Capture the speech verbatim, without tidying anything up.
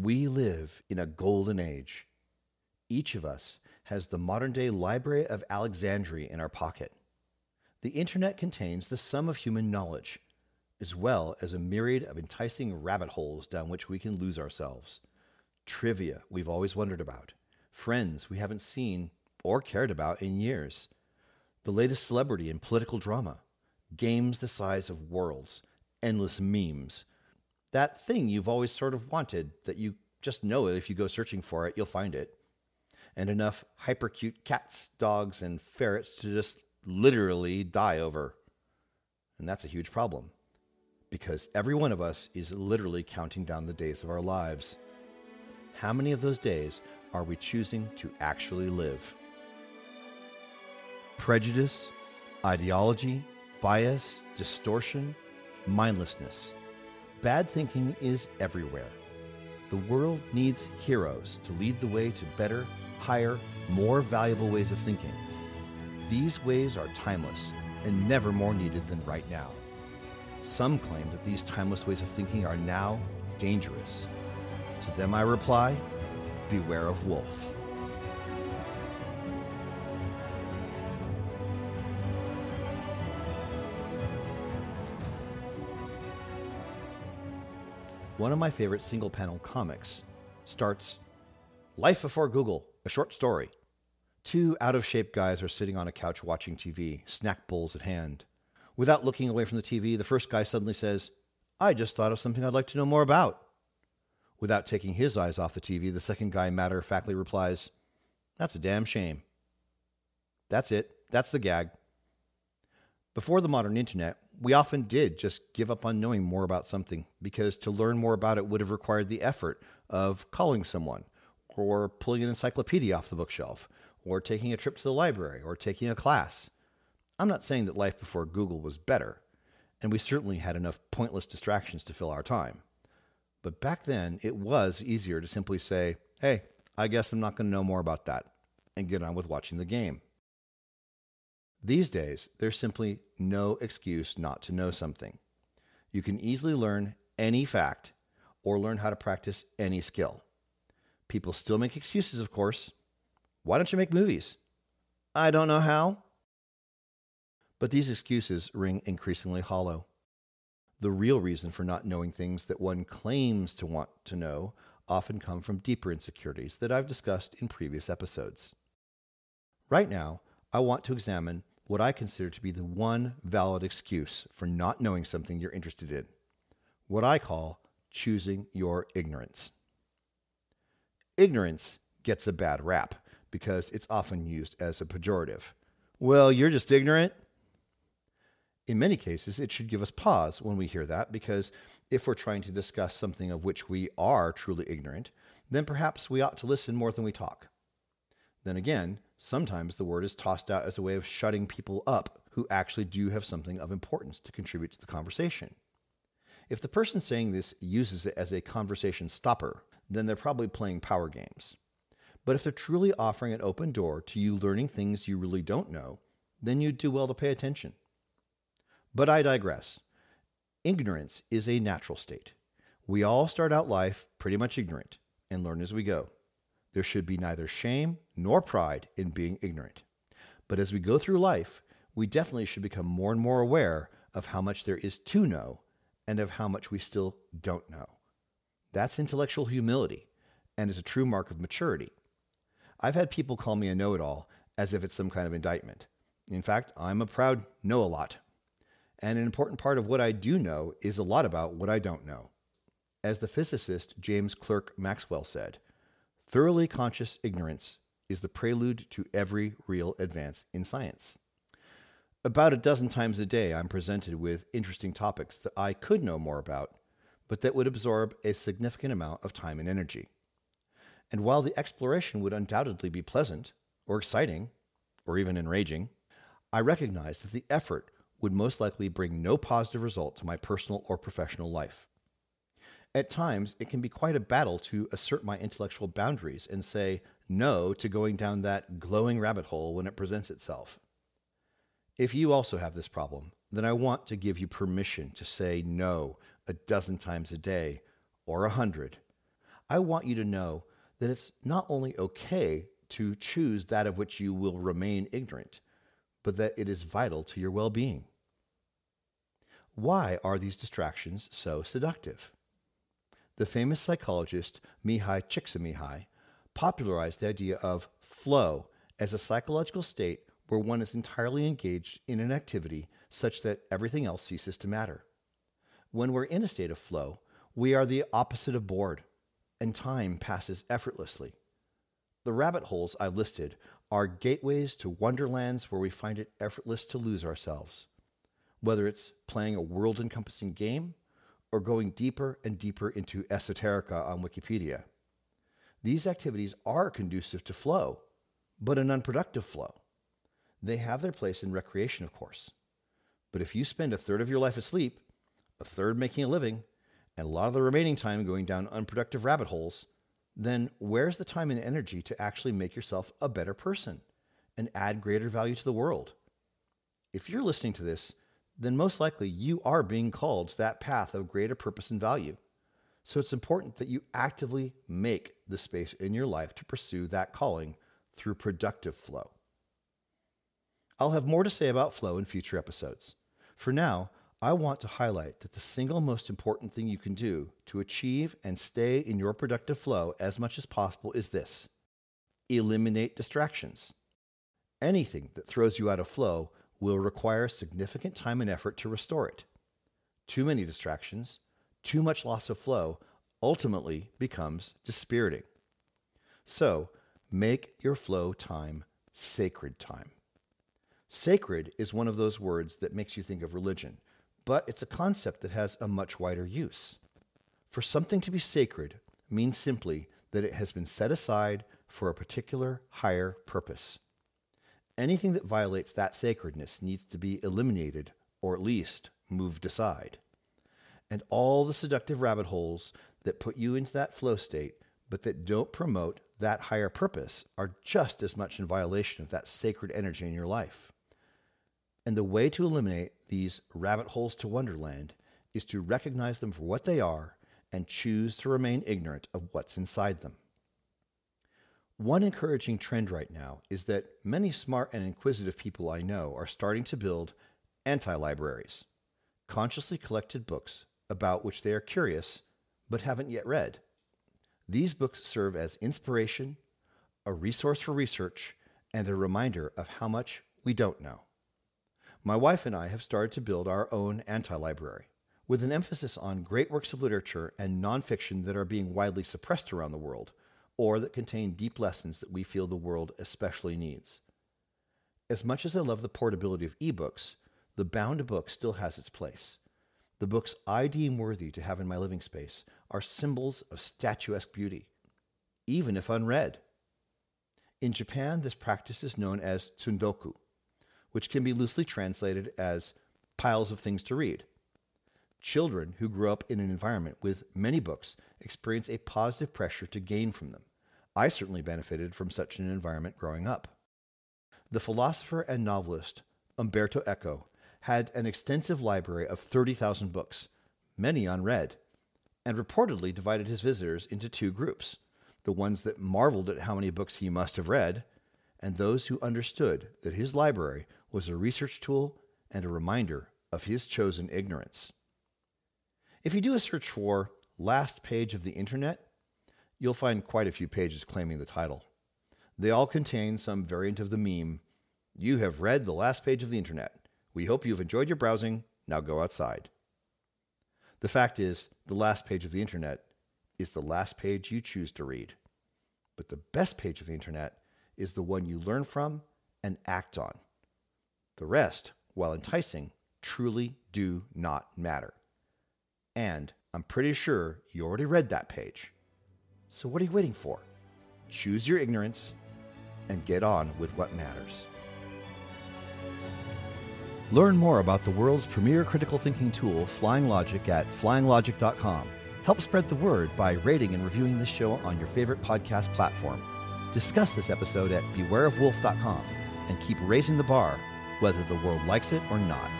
We live in a golden age. Each of us has the modern-day Library of Alexandria in our pocket. The internet contains the sum of human knowledge, as well as a myriad of enticing rabbit holes down which we can lose ourselves. Trivia we've always wondered about. Friends we haven't seen or cared about in years. The latest celebrity and political drama. Games the size of worlds. Endless memes. That thing you've always sort of wanted that you just know if you go searching for it, you'll find it. And enough hyper-cute cats, dogs, and ferrets to just literally die over. And that's a huge problem. Because every one of us is literally counting down the days of our lives. How many of those days are we choosing to actually live? Prejudice, ideology, bias, distortion, mindlessness. Bad thinking is everywhere. The world needs heroes to lead the way to better, higher, more valuable ways of thinking. These ways are timeless and never more needed than right now. Some claim that these timeless ways of thinking are now dangerous. To them I reply, beware of Wolf. One of my favorite single-panel comics starts, Life Before Google, a short story. Two out-of-shape guys are sitting on a couch watching T V, snack bowls at hand. Without looking away from the T V, the first guy suddenly says, I just thought of something I'd like to know more about. Without taking his eyes off the T V, the second guy matter-of-factly replies, That's a damn shame. That's it. That's the gag. Before the modern internet, we often did just give up on knowing more about something because to learn more about it would have required the effort of calling someone or pulling an encyclopedia off the bookshelf or taking a trip to the library or taking a class. I'm not saying that life before Google was better, and we certainly had enough pointless distractions to fill our time. But back then, it was easier to simply say, hey, I guess I'm not going to know more about that, and get on with watching the game. These days, there's simply no excuse not to know something. You can easily learn any fact or learn how to practice any skill. People still make excuses, of course. Why don't you make movies? I don't know how. But these excuses ring increasingly hollow. The real reason for not knowing things that one claims to want to know often come from deeper insecurities that I've discussed in previous episodes. Right now, I want to examine what I consider to be the one valid excuse for not knowing something you're interested in, what I call choosing your ignorance. Ignorance gets a bad rap because it's often used as a pejorative. Well, you're just ignorant. In many cases, it should give us pause when we hear that, because if we're trying to discuss something of which we are truly ignorant, then perhaps we ought to listen more than we talk. Then again, sometimes the word is tossed out as a way of shutting people up who actually do have something of importance to contribute to the conversation. If the person saying this uses it as a conversation stopper, then they're probably playing power games. But if they're truly offering an open door to you learning things you really don't know, then you'd do well to pay attention. But I digress. Ignorance is a natural state. We all start out life pretty much ignorant and learn as we go. There should be neither shame nor pride in being ignorant. But as we go through life, we definitely should become more and more aware of how much there is to know and of how much we still don't know. That's intellectual humility and is a true mark of maturity. I've had people call me a know-it-all as if it's some kind of indictment. In fact, I'm a proud know-a-lot. And an important part of what I do know is a lot about what I don't know. As the physicist James Clerk Maxwell said, thoroughly conscious ignorance is the prelude to every real advance in science. About a dozen times a day, I'm presented with interesting topics that I could know more about, but that would absorb a significant amount of time and energy. And while the exploration would undoubtedly be pleasant, or exciting, or even enraging, I recognize that the effort would most likely bring no positive result to my personal or professional life. At times, it can be quite a battle to assert my intellectual boundaries and say no to going down that glowing rabbit hole when it presents itself. If you also have this problem, then I want to give you permission to say no a dozen times a day, or a hundred. I want you to know that it's not only okay to choose that of which you will remain ignorant, but that it is vital to your well-being. Why are these distractions so seductive? The famous psychologist Mihaly Csikszentmihalyi popularized the idea of flow as a psychological state where one is entirely engaged in an activity such that everything else ceases to matter. When we're in a state of flow, we are the opposite of bored, and time passes effortlessly. The rabbit holes I've listed are gateways to wonderlands where we find it effortless to lose ourselves. Whether it's playing a world-encompassing game or going deeper and deeper into esoterica on Wikipedia. These activities are conducive to flow, but an unproductive flow. They have their place in recreation, of course. But if you spend a third of your life asleep, a third making a living, and a lot of the remaining time going down unproductive rabbit holes, then where's the time and energy to actually make yourself a better person and add greater value to the world? If you're listening to this, then most likely you are being called to that path of greater purpose and value. So it's important that you actively make the space in your life to pursue that calling through productive flow. I'll have more to say about flow in future episodes. For now, I want to highlight that the single most important thing you can do to achieve and stay in your productive flow as much as possible is this: eliminate distractions. Anything that throws you out of flow will require significant time and effort to restore it. Too many distractions, too much loss of flow, ultimately becomes dispiriting. So, make your flow time sacred time. Sacred is one of those words that makes you think of religion, but it's a concept that has a much wider use. For something to be sacred means simply that it has been set aside for a particular higher purpose. Anything that violates that sacredness needs to be eliminated, or at least moved aside. And all the seductive rabbit holes that put you into that flow state, but that don't promote that higher purpose, are just as much in violation of that sacred energy in your life. And the way to eliminate these rabbit holes to wonderland is to recognize them for what they are and choose to remain ignorant of what's inside them. One encouraging trend right now is that many smart and inquisitive people I know are starting to build anti-libraries, consciously collected books about which they are curious but haven't yet read. These books serve as inspiration, a resource for research, and a reminder of how much we don't know. My wife and I have started to build our own anti-library, with an emphasis on great works of literature and nonfiction that are being widely suppressed around the world, or that contain deep lessons that we feel the world especially needs. As much as I love the portability of ebooks, the bound book still has its place. The books I deem worthy to have in my living space are symbols of statuesque beauty, even if unread. In Japan, this practice is known as tsundoku, which can be loosely translated as piles of things to read. Children who grow up in an environment with many books experience a positive pressure to gain from them. I certainly benefited from such an environment growing up. The philosopher and novelist Umberto Eco had an extensive library of thirty thousand books, many unread, and reportedly divided his visitors into two groups: the ones that marveled at how many books he must have read, and those who understood that his library was a research tool and a reminder of his chosen ignorance. If you do a search for Last Page of the Internet, you'll find quite a few pages claiming the title. They all contain some variant of the meme, "You have read the last page of the Internet. We hope you've enjoyed your browsing. Now go outside." The fact is, the last page of the Internet is the last page you choose to read. But the best page of the Internet is the one you learn from and act on. The rest, while enticing, truly do not matter. And I'm pretty sure you already read that page. So what are you waiting for? Choose your ignorance and get on with what matters. Learn more about the world's premier critical thinking tool, Flying Logic, at flying logic dot com. Help spread the word by rating and reviewing this show on your favorite podcast platform. Discuss this episode at beware of wolf dot com and keep raising the bar, whether the world likes it or not.